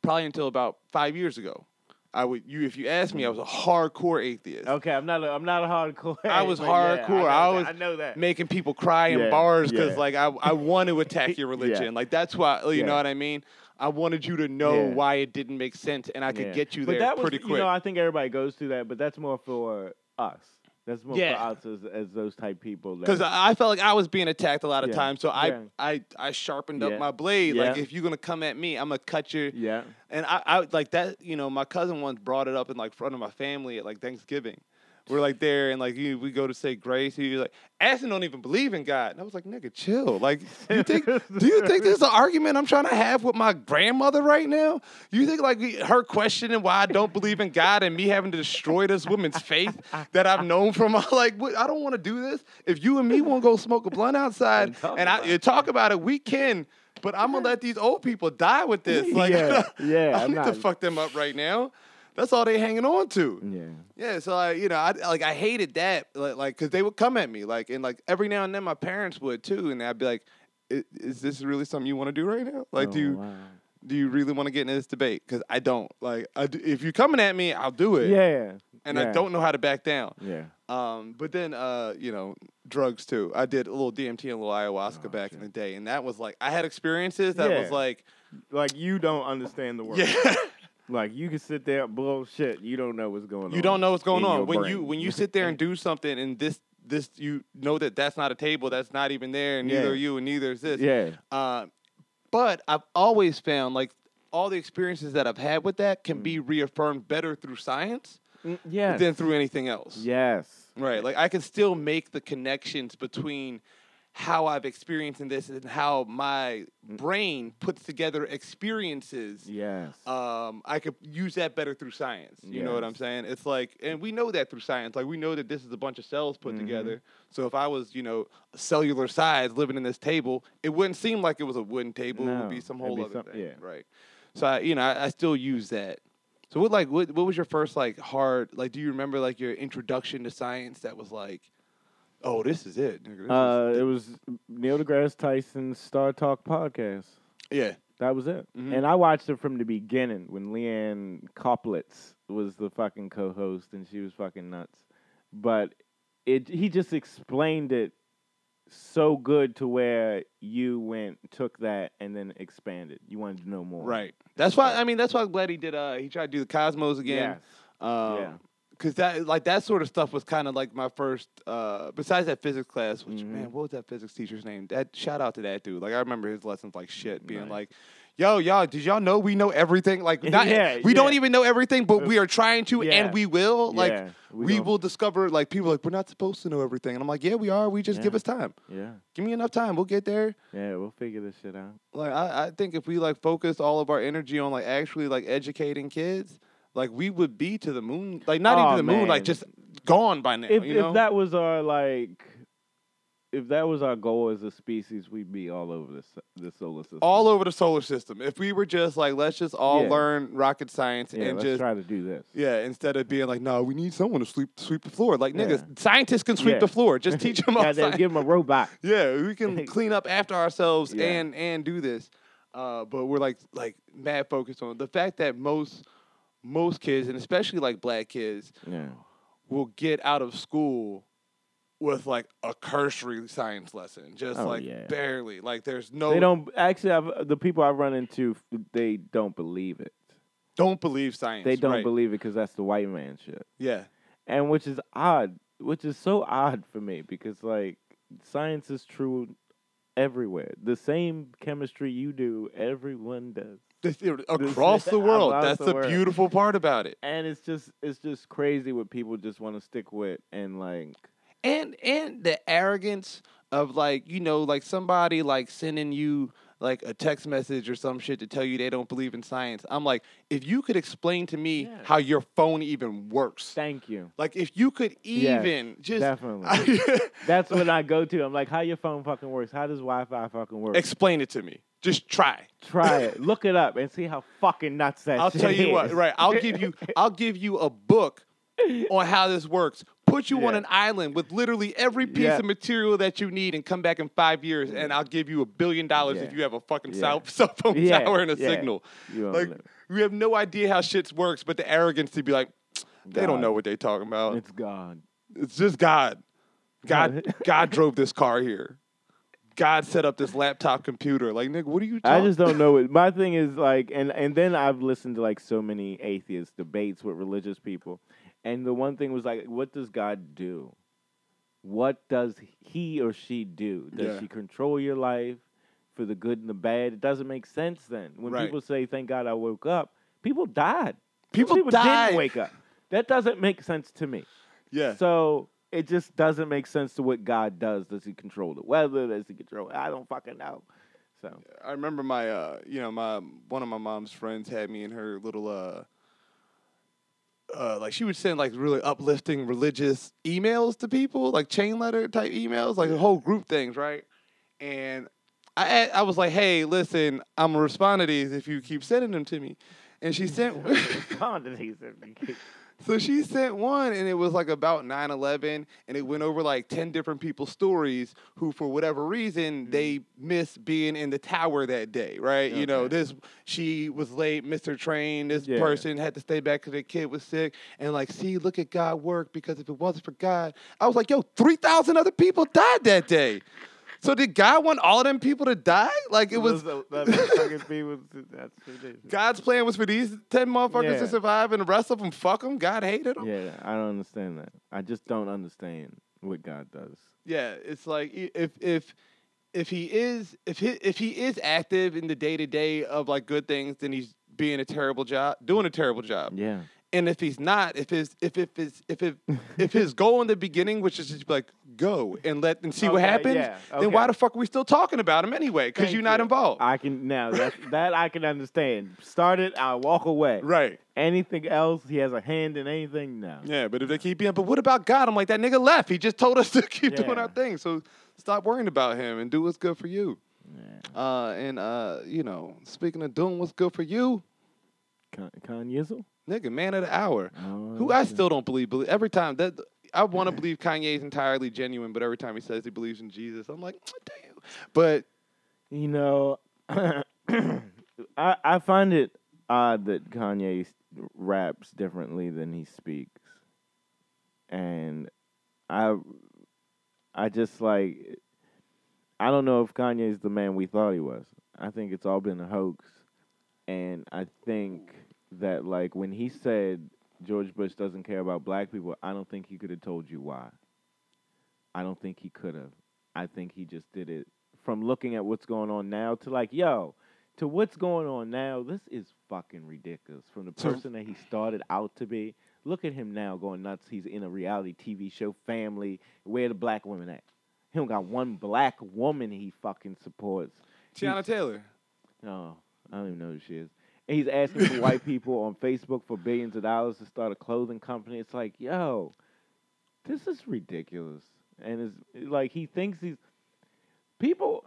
Probably until about 5 years ago. If you asked me, I was a hardcore atheist. Okay, I'm not a hardcore. I was hardcore. I was making people cry in bars because like I want to attack your religion. Like that's why, you know what I mean? I wanted you to know why it didn't make sense, and I could get you there pretty quick. You know, I think everybody goes through that, but that's more for us. That's more for us as those type people. Because I felt like I was being attacked a lot of times, so I sharpened up my blade. Like, if you're going to come at me, I'm going to cut you. Yeah. And I like that, you know, my cousin once brought it up in, like, front of my family at, like, Thanksgiving. We're, like, there, and, like, we go to say grace. He's like, Ashton don't even believe in God. And I was like, nigga, chill. Like, do you think this is an argument I'm trying to have with my grandmother right now? You think, like, her questioning why I don't believe in God and me having to destroy this woman's faith that I've known from, like, I don't want to do this. If you and me won't go smoke a blunt outside talk about it, we can. But I'm going to let these old people die with this. Like, I don't need to fuck them up right now. That's all they hanging on to. Yeah. Yeah. So I hated that, like, because they would come at me, like, and like every now and then my parents would too, and I'd be like, "Is this really something you want to do right now? Like, do you do you really want to get into this debate? Because I don't. If you're coming at me, I'll do it. Yeah. And I don't know how to back down. Yeah. But then, drugs too. I did a little DMT and a little ayahuasca back in the day. And that was like, I had experiences that was like. Like, you don't understand the world. Yeah. Like, you can sit there, bullshit. You don't know what's going on. You don't know what's going on. When you sit there and do something and this, you know that's not a table, that's not even there, and neither are you and neither is this. Yeah. But I've always found, like, all the experiences that I've had with that can be reaffirmed better through science than through anything else. Yes. Right. Like, I can still make the connections between how I've experienced in this and how my brain puts together experiences. Yes. I could use that better through science. You know what I'm saying? It's like, and we know that through science. Like, we know that this is a bunch of cells put together. So if I was, cellular size living in this table, it wouldn't seem like it was a wooden table. No, it would be some whole other thing. Yeah. Right. So, I still use that. So what was your first, hard, do you remember, your introduction to science that was like, oh, this is it. It was Neil deGrasse Tyson's Star Talk podcast. Yeah. That was it. Mm-hmm. And I watched it from the beginning when Leanne Koplitz was the fucking co-host, and she was fucking nuts. But he just explained it so good to where you took that, and then expanded. You wanted to know more. Right. That's why I'm glad he did, he tried to do the Cosmos again. Yes. Because that sort of stuff was kind of like my first, besides that physics class, which, man, what was that physics teacher's name? Shout out to that dude. I remember his lessons like shit, being nice. Yo, y'all, did y'all know we know everything? We don't even know everything, but we are trying to, and we will. We will discover, people we're not supposed to know everything. And I'm like, yeah, we are. We just give us time. Yeah. Give me enough time. We'll get there. Yeah, we'll figure this shit out. I think if we, focus all of our energy on, actually, educating kids, we would be to the moon. Moon, just gone by now. If that was our, if that was our goal as a species, we'd be all over the solar system. All over the solar system. If we were just, let's just all learn rocket science and just try to do this. Yeah, instead of being no, we need someone to sweep the floor. Niggas, scientists can sweep the floor. Just teach them all science. Give them a robot. Yeah, we can clean up after ourselves and do this. But we're, mad focused on the fact that most kids, and especially black kids, will get out of school with a cursory science lesson, just barely. There's no. They don't actually. The people I run into, they don't believe it. Don't believe science. They don't believe it because that's the white man shit. Yeah, and which is odd. Which is so odd for me because science is true everywhere. The same chemistry you do, everyone does. Across the world. That's the beautiful part about it. And it's just crazy what people just want to stick with and the arrogance of somebody sending you a text message or some shit to tell you they don't believe in science. I'm like, if you could explain to me how your phone even works. Thank you. If you could even just... Definitely. That's what I go to. I'm like, how your phone fucking works? How does Wi-Fi fucking work? Explain it to me. Just try. Try it. Look it up and see how fucking nuts that shit is. I'll tell you what. Right. I'll give you a book on how this works. Put you on an island with literally every piece of material that you need and come back in 5 years and I'll give you $1 billion if you have a fucking cell phone tower and a signal. We have no idea how shit works, but the arrogance to be they don't know what they're talking about. It's God. It's just God. God drove this car here. God set up this laptop computer. Nigga, what are you talking about? I just don't know it. My thing is and then I've listened to so many atheist debates with religious people. And the one thing was what does God do? What does he or she do? Does she control your life for the good and the bad? It doesn't make sense then. When people say, thank God I woke up, people died. People didn't wake up. That doesn't make sense to me. Yeah. So it just doesn't make sense to what God does. Does he control the weather? Does he control it? I don't fucking know. So I remember my, one of my mom's friends had me in her little, she would send really uplifting religious emails to people, chain letter type emails, whole group things, right? And I was like, hey, listen, I'm gonna respond to these if you keep sending them to me. And she sent So she sent one, and it was like about 9/11, and it went over like 10 different people's stories who, for whatever reason, they missed being in the tower that day, right? Okay. You know, this she was late, missed her train. This person had to stay back because their kid was sick. And like, see, look at God work, because if it wasn't for God, I was like, yo, 3,000 other people died that day. So did God want all of them people to die? Like, it was... God's plan was for these 10 motherfuckers to survive, and the rest of them, fuck them? God hated them? Yeah, I don't understand that. I just don't understand what God does. Yeah, it's like, if he is active in the day-to-day of, like, good things, then he's doing a terrible job. Yeah. And if he's not, if his goal in the beginning, which is just like go and see what happens, then why the fuck are we still talking about him anyway? Because you're not involved. I can now that I can understand. Start it, I'll walk away. Right. Anything else? He has a hand in anything now. Yeah, but if they keep being, but what about God? I'm like, that nigga left. He just told us to keep doing our thing. So stop worrying about him and do what's good for you. Yeah. You know, speaking of doing what's good for you, Kanyezel. Nigga, man of the hour. Oh, who I still don't believe. Every time that I want to believe Kanye's entirely genuine, but every time he says he believes in Jesus, I'm like, damn. But you know, I find it odd that Kanye raps differently than he speaks, and I just like, I don't know if Kanye's the man we thought he was. I think it's all been a hoax, and I think that, like, when he said George Bush doesn't care about black people, I don't think he could have told you why. I don't think he could have. I think he just did it from looking at what's going on now to what's going on now. This is fucking ridiculous. From the person that he started out to be, look at him now going nuts. He's in a reality TV show, Family. Where the black women at? He don't got one black woman he fucking supports. Tiana Taylor. Oh, I don't even know who she is. He's asking for white people on Facebook for billions of dollars to start a clothing company. It's like, yo, this is ridiculous. And it's like he thinks he's... People,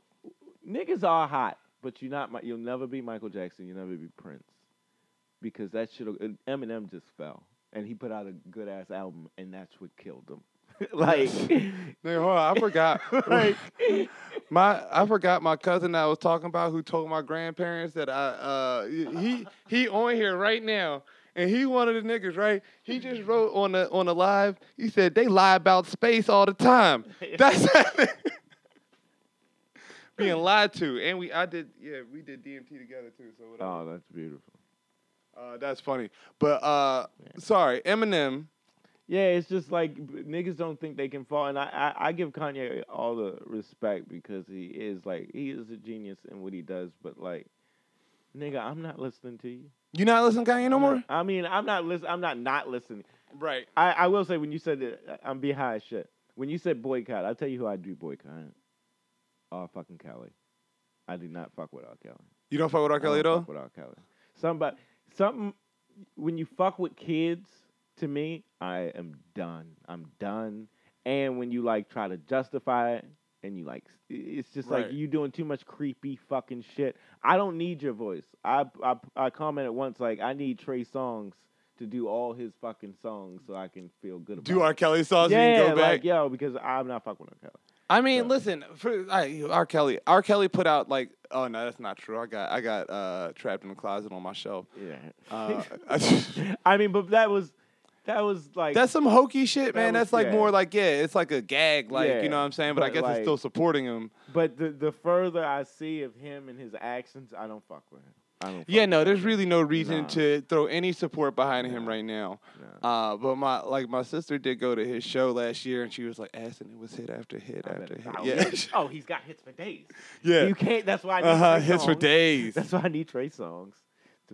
niggas are hot, but you'll never be Michael Jackson. You'll never be Prince. Because that shit... Eminem just fell. And he put out a good-ass album, and that's what killed him. Like, I forgot. Like, I forgot my cousin I was talking about who told my grandparents that he on here right now, and he one of the niggas, right? He just wrote on the live. He said they lie about space all the time. That's being lied to, and we did DMT together too. So whatever. Oh, that's beautiful. That's funny, but sorry, Eminem. Yeah, it's just like niggas don't think they can fall. And I give Kanye all the respect because he is a genius in what he does. But like, nigga, I'm not listening to you. You not listening to Kanye no more? I mean, I'm not listening. Right. I will say when you said that, I'm be high as shit. When you said boycott, I'll tell you who I do boycott. R fucking Kelly. I do not fuck with R Kelly. You don't fuck with R Kelly at all? I don't fuck with R Kelly. Something, when you fuck with kids, to me, I am done. I'm done. And when you, like, try to justify it, and you, like, it's just like you doing too much creepy fucking shit. I don't need your voice. I commented once, like, I need Trey Songz to do all his fucking songs so I can feel good about it. Do R. Kelly songs and you go back? Like, yo, because I'm not fucking with R. Kelly. I mean, listen, R. Kelly put out, like, oh, no, that's not true. I got Trapped in the Closet on my shelf. Yeah. I mean, but that was... That was like... That's some hokey shit, man. That's like more like, it's like a gag. Like, you know what I'm saying? But I guess like, it's still supporting him. But the further I see of him and his actions, I don't fuck with him. There's really no reason to throw any support behind him right now. No. But my sister did go to his show last year, and she was like, "Aston, it was hit after hit after hit." Oh, he's got hits for days. Yeah, you can't. That's why I need hits for days. That's why I need Trey Songz.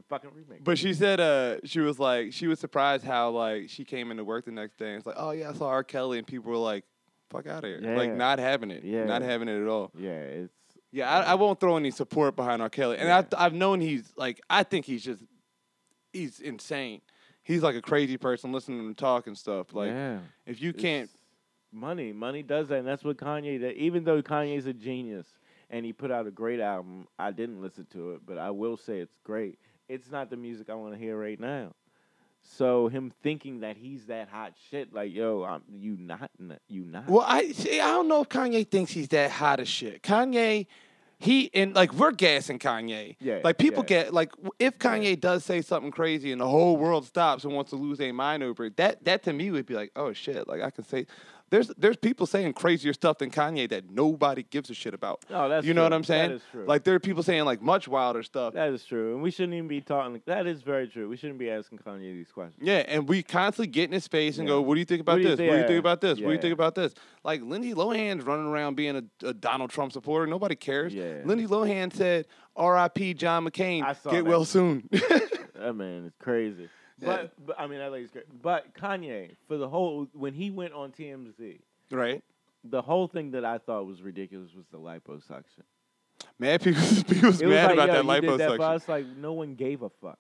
Fucking remake. But she said she was like, she was surprised how, like, she came into work the next day and it's like, oh yeah, I saw R. Kelly, and people were like, fuck out of here. Yeah. Like, not having it. Yeah. Not having it at all. Yeah, it's... Yeah, I won't throw any support behind R. Kelly. And I've known he's, like, I think he's just, he's insane. He's like a crazy person listening to him talk and stuff. Like, if you can't... Money does that, and that's what Kanye did. Even though Kanye's a genius and he put out a great album, I didn't listen to it, but I will say it's great. It's not the music I want to hear right now. So him thinking that he's that hot shit, like, yo, you not. Well, I don't know if Kanye thinks he's that hot as shit. Kanye, we're gassing Kanye. Yeah. Like, people get, like, if Kanye does say something crazy and the whole world stops and wants to lose their mind over it, that to me would be like, oh shit, like I can say. There's people saying crazier stuff than Kanye that nobody gives a shit about. Oh, that's true. You know what I'm saying? That is true. Like, there are people saying, like, much wilder stuff. That is true. And we shouldn't even be talking. That is very true. We shouldn't be asking Kanye these questions. Yeah, and we constantly get in his face and go, what do you think about this? What do you think about this? What do you think about this? Like, Lindsay Lohan's running around being a Donald Trump supporter. Nobody cares. Yeah. Lindsay Lohan said, R.I.P. John McCain. I saw that. Get well soon. That man is crazy. But I mean, that lady's great. But Kanye, when he went on TMZ, right? The whole thing that I thought was ridiculous was the liposuction. Mad people was mad about that liposuction. Did that, but it's like no one gave a fuck.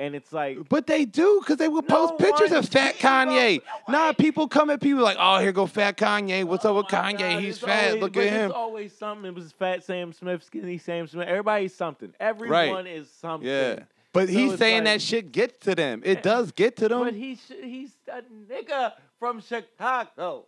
And it's like, but they do, because they will post pictures of fat Kanye. People come at people like, oh, here go fat Kanye. What's up with Kanye? God, he's fat. Always, look at him. It's always something. It was fat Sam Smith, skinny Sam Smith. Everybody's something. Everyone is something. Yeah. But so he's saying, like, that shit gets to them. It does get to them. But he's a nigga from Chicago.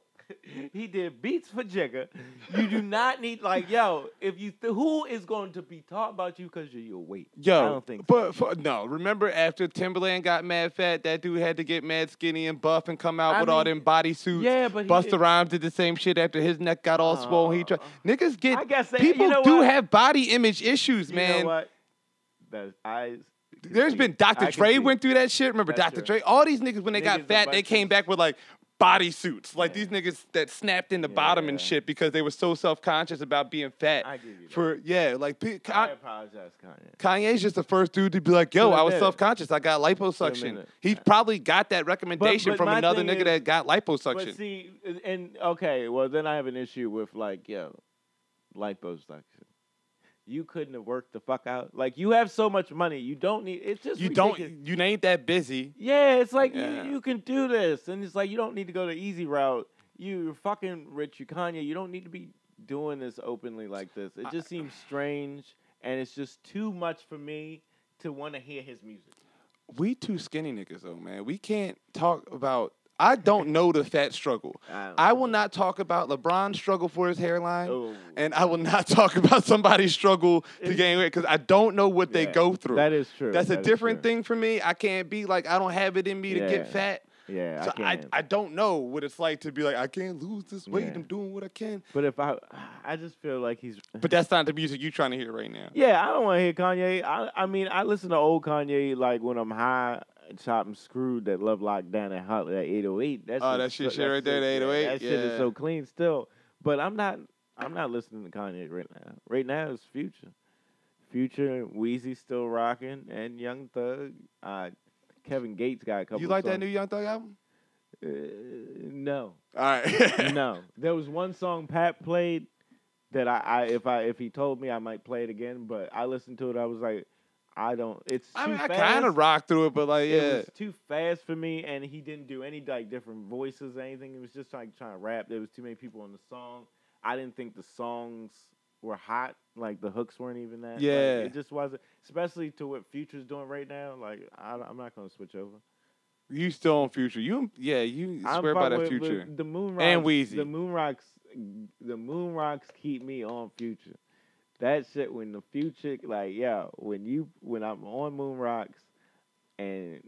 He did beats for Jigga. You do not need, like, yo, if you who is going to be talking about you because you're your weight? Yo, I don't think so. But no, remember after Timberland got mad fat, that dude had to get mad skinny and buff and come out all them bodysuits. Yeah, but Busta Rhymes did the same shit after his neck got all swollen. He tried. Niggas get, I guess, people, you know, do have body image issues, man. You know what? There's been Dr. Dre went through that shit. Remember Dr. Dre? All these niggas, when they got fat, they came back with, like, bodysuits. Like, these niggas that snapped in the bottom and shit because they were so self-conscious about being fat. I give you that. I apologize, Kanye. Kanye's just the first dude to be like, yo, I was self-conscious. I got liposuction. He probably got that recommendation from another nigga that got liposuction. But see, then I have an issue with, like, yo, liposuction. You couldn't have worked the fuck out. Like, you have so much money. You don't need... It's just ridiculous. You ain't that busy. Yeah, it's like, you can do this. And it's like, you don't need to go the easy route. You're fucking rich. You're Kanye. You don't need to be doing this openly like this. It just seems strange. And it's just too much for me to want to hear his music. We too skinny niggas, though, man. We can't talk about... I don't know the fat struggle. I will not talk about LeBron's struggle for his hairline, and I will not talk about somebody's struggle to gain weight, because I don't know what they go through. That is true. That's a different thing for me. I can't be like, I don't have it in me to get fat. Yeah, so I don't know what it's like to be like, I can't lose this weight. I'm doing what I can. But if I just feel like he's... But that's not the music you're trying to hear right now. Yeah, I don't want to hear Kanye. I mean, I listen to old Kanye, like, when I'm high... Chopped and screwed, that Love Lockdown and Hot, that 808. That shit right there, the 808. That shit is so clean still. But I'm not listening to Kanye right now. Right now it's Future. Future, Weezy still rocking, and Young Thug. Kevin Gates got a couple. You like songs. That new Young Thug album? No. All right. No. There was one song Pat played that if he told me I might play it again, but I listened to it. I was like, I don't. It's. I mean, I kind of rocked through it, but like, yeah, it was too fast for me. And he didn't do any, like, different voices or anything. It was just like trying to rap. There was too many people on the song. I didn't think the songs were hot. Like, the hooks weren't even that. Yeah, like, it just wasn't. Especially to what Future's doing right now. Like, I'm not gonna switch over. You still on Future? You swear by that Future. The Moon Rocks, and Weezy. The Moon Rocks keep me on Future. That shit, when the Future, like, yeah, when I'm on Moon Rocks and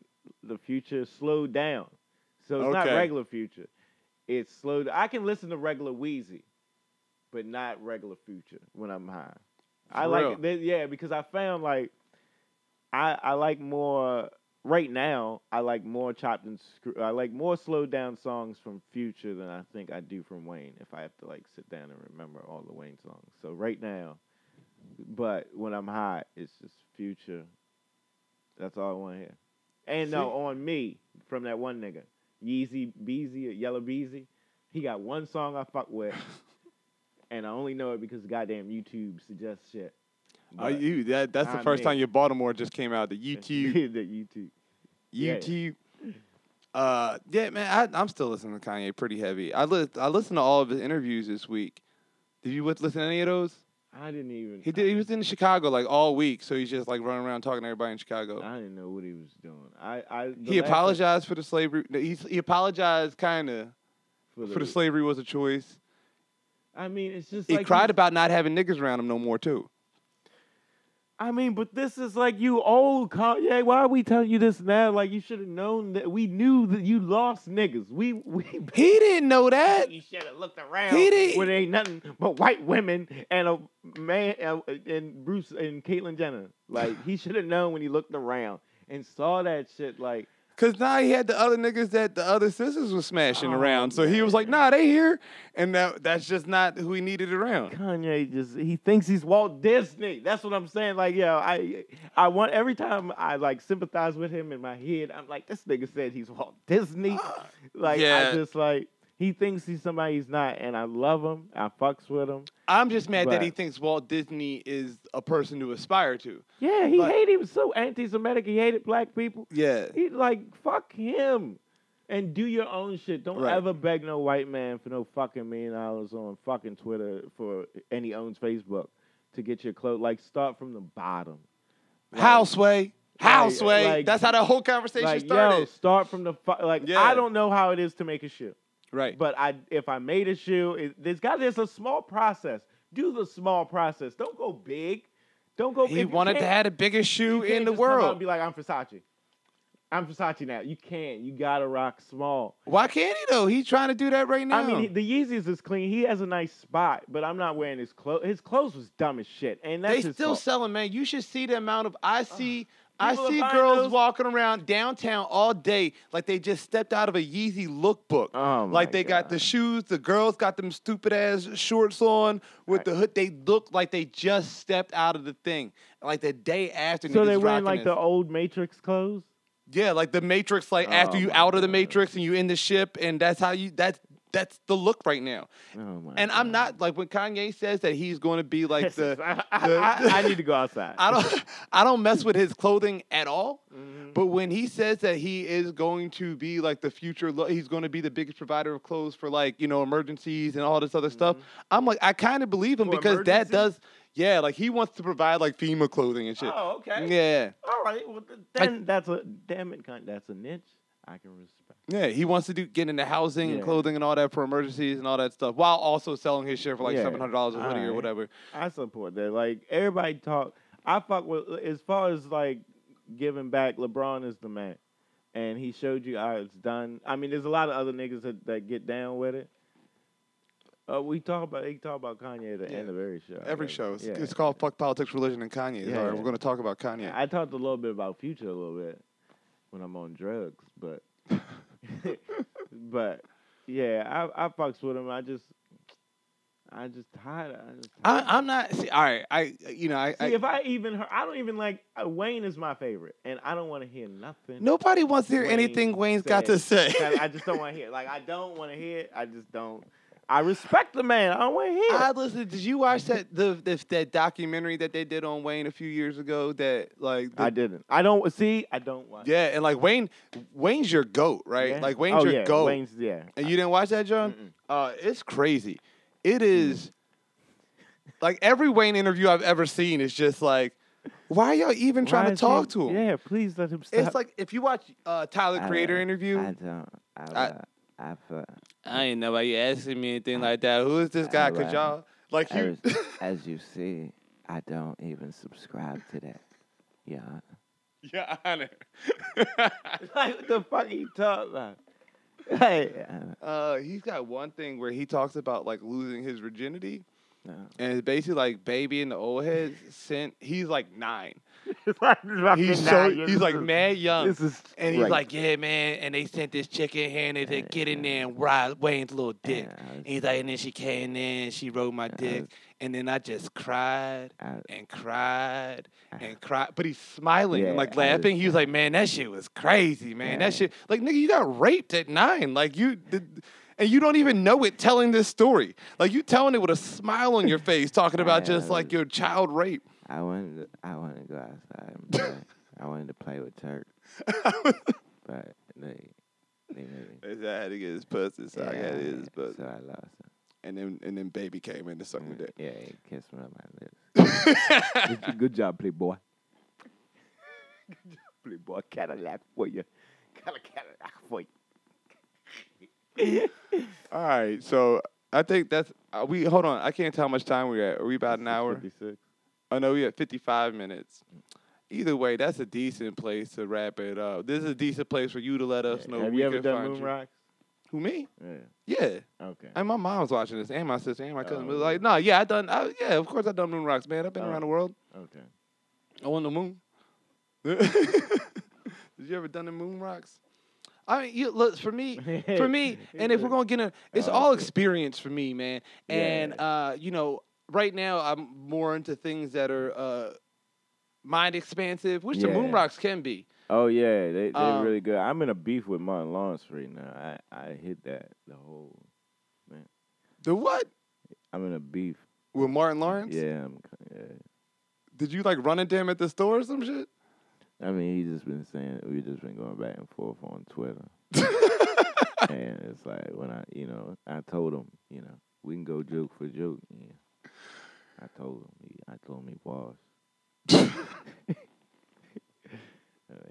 the Future slowed down. So it's not regular Future. It's slowed. I can listen to regular Weezy, but not regular Future when I'm high. Like it. Yeah, because I found, like, I like more, right now, I like more chopped and screwed. I like more slowed down songs from Future than I think I do from Wayne, if I have to, like, sit down and remember all the Wayne songs. So right now. But when I'm high, it's just Future. That's all I want to hear. And see? No, on me, from that one nigga, Yeezy Beezy or Yellow Beezy, he got one song I fuck with, and I only know it because goddamn YouTube suggests shit. Are you? That's the first time your Baltimore just came out. The YouTube. The YouTube. YouTube. Yeah. Yeah, man, I'm still listening to Kanye pretty heavy. I listened to all of his interviews this week. Did you listen to any of those? I didn't even. He was in Chicago like all week, so he's just like running around talking to everybody in Chicago. I didn't know what he was doing. He apologized for the slavery. He apologized kind of for the slavery was a choice. I mean, it's just like he cried about not having niggas around him no more too. I mean, but this is like you old Kanye. Why are we telling you this now? Like you should have known that we knew that you lost niggas. He didn't know that. You should have looked around. He didn't. Where there ain't nothing but white women and a man and Bruce and Caitlyn Jenner. Like he should have known when he looked around and saw that shit. Like because now he had the other niggas that the other sisters was smashing around. So he was like, nah, they here, and that's just not who he needed around. Kanye he thinks he's Walt Disney. That's what I'm saying. Like, yo, I want every time I like sympathize with him in my head, I'm like, this nigga said he's Walt Disney. I just like he thinks he's somebody he's not, and I love him. I fucks with him. I'm just mad that he thinks Walt Disney is a person to aspire to. Yeah, he was so anti-Semitic. He hated black people. Yeah. He like, fuck him. And do your own shit. Don't ever beg no white man for no fucking $1 million on fucking Twitter for any owns Facebook to get your clothes. Like, start from the bottom. Like, Houseway. Like, that's how the whole conversation started. Yo, start from the I don't know how it is to make a shit. Right, but if I made a shoe, there's a small process. Do the small process. Don't go big. He wanted to have the biggest shoe in the world. Come out and be like, I'm Versace. I'm Versace now. You can't. You gotta rock small. Why can't he though? He's trying to do that right now. I mean, the Yeezys is clean. He has a nice spot, but I'm not wearing his clothes. His clothes was dumb as shit, and that's they still selling, man. You should see the amount of I see girls walking around downtown all day like they just stepped out of a Yeezy lookbook. Oh my like they God. Got the shoes. The girls got them stupid ass shorts on with the hood. They look like they just stepped out of the thing. Like the day after. So they're wearing like the old Matrix clothes? Yeah, like the Matrix, like after you out of the Matrix and you in the ship and that's how you... That's the look right now. Oh my God. I'm not like when Kanye says that he's going to be like the. I need to go outside. I don't mess with his clothing at all. Mm-hmm. But when he says that he is going to be like the future, he's going to be the biggest provider of clothes for like emergencies and all this other stuff. I'm like I kind of believe him because that does. Yeah, like he wants to provide like FEMA clothing and shit. Oh, okay. Yeah. All right. Well, then that's a damn it. That's a niche I can respect. Yeah, he wants to get into housing and clothing and all that for emergencies and all that stuff, while also selling his share for like $700 a hoodie or whatever. I support that. Like everybody talk, I fuck with as far as like giving back. LeBron is the man, and he showed you how it's done. I mean, there's a lot of other niggas that get down with it. He talk about Kanye at the end of every show. Every show. It's called Fuck Politics, Religion, and Kanye. Yeah. All right, we're going to talk about Kanye. I talked a little bit about Future a little bit when I'm on drugs, but. But yeah, I fucks with him. I just tired. I'm not. See, all right. I don't even like Wayne is my favorite, and I don't want to hear nothing. Nobody wants to hear anything Wayne's got to say. I just don't want to hear. Like I don't want to hear it. I just don't. I respect the man. I don't want to hear it. Did you watch that that documentary that they did on Wayne a few years ago? I didn't. I don't watch. Yeah, and like Wayne's your goat, right? Yeah. Like Wayne's your goat. Wayne's, And you didn't watch that, John? Mm-mm. It's crazy. It is. Like every Wayne interview I've ever seen is just like, why are y'all even trying to talk to him? Yeah, please let him stop. It's like if you watch Tyler Creator interview. I don't. I ain't nobody asking me anything like that. Who is this guy? Cause y'all like you. As you see, I don't even subscribe to that. Yeah. Your Honor. Like what the fuck he talking about? Like, he's got one thing where he talks about like losing his virginity. And it's basically like baby in the old heads sent. He's like 9. He's like mad young. And he's like, yeah, man. And they sent this chick in here and they said, get in there and ride Wayne's little dick. And he's like, and then she came in and she rode my dick. And then I just cried and cried and cried. But he's smiling and like laughing. He was like, man, that shit was crazy, man. That shit. Like, nigga, you got raped at 9. Like, you did. And you don't even know it telling this story. Like, you telling it with a smile on your face, talking about just, like, your child rape. I wanted to go outside and play. I wanted to play with Turk. But they made me. I had to get his pussy, so I got his pussy. So I lost him. And then Baby came in to suck me dick. Yeah, he kissed me on my lips. Good job, Playboy. Good job, Playboy. Cadillac for you. Cadillac for you. All right, so I think that's we. Hold on, I can't tell how much time we're at. Are we about an hour? 56. Oh no, we had 55 minutes. Either way, that's a decent place to wrap it up. This is a decent place for you to let us know. Have we you ever done Moon Rocks? Who, me? Yeah. Okay. And my mom's watching this, and my sister, and my cousin. It was like, no, yeah, of course I done Moon Rocks, man. I've been around the world. Okay. I won the moon. Did you ever done the Moon Rocks? I mean, for me, and if we're gonna get in, it's all experience for me, man. And right now I'm more into things that are mind expansive, which the Moon Rocks can be. Oh yeah, they're really good. I'm in a beef with Martin Lawrence right now. I hit that the whole man. The what? I'm in a beef with Martin Lawrence. Yeah, Did you like run into him at the store or some shit? I mean, he's just been saying we've just been going back and forth on Twitter, and it's like when I told him we can go joke for joke. Yeah, I told him he was.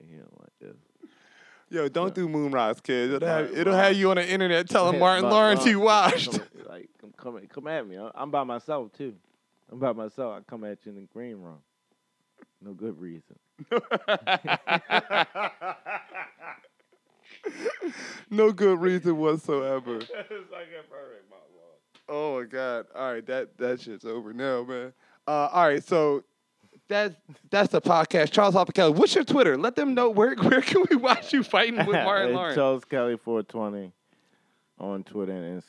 He don't like this. Yo, don't do Moon Rocks, kids. It'll have you on the internet telling Martin Lawrence he washed. Like, come at me. I'm by myself too. I come at you in the green room. No good reason. No good reason whatsoever. It's like a perfect monologue. Oh my God! All right, that shit's over now, man. All right, so. That's the podcast. Charles Hopper Kelly. What's your Twitter? Let them know where can we watch you fighting with Martin Lawrence. Charles Kelly 420 on Twitter and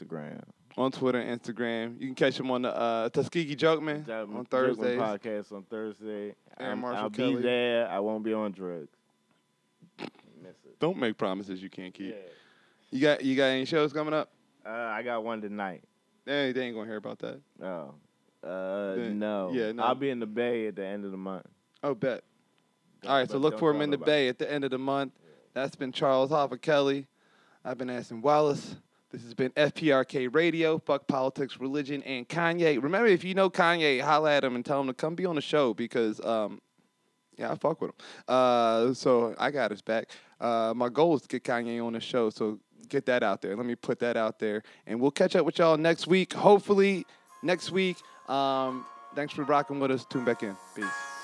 Instagram. You can catch him on the Tuskegee Joke Man on Thursdays. Podcast on Thursday. And I'll be there. I won't be on drugs. Don't make promises you can't keep. Yeah. You got any shows coming up? I got one tonight. Hey, they ain't gonna hear about that. Oh. No. Yeah, no. I'll be in the Bay at the end of the month. Oh, bet. All right, so look for him in the Bay at the end of the month. Yeah. That's been Charles Hopper Kelly. I've been Aston Wallace. This has been FPRK Radio. Fuck politics, religion, and Kanye. Remember, if you know Kanye, holla at him and tell him to come be on the show because, I fuck with him. So I got his back. My goal is to get Kanye on the show, so get that out there. Let me put that out there. And we'll catch up with y'all next week. Hopefully next week. Thanks for rocking with us. Tune back in. Peace.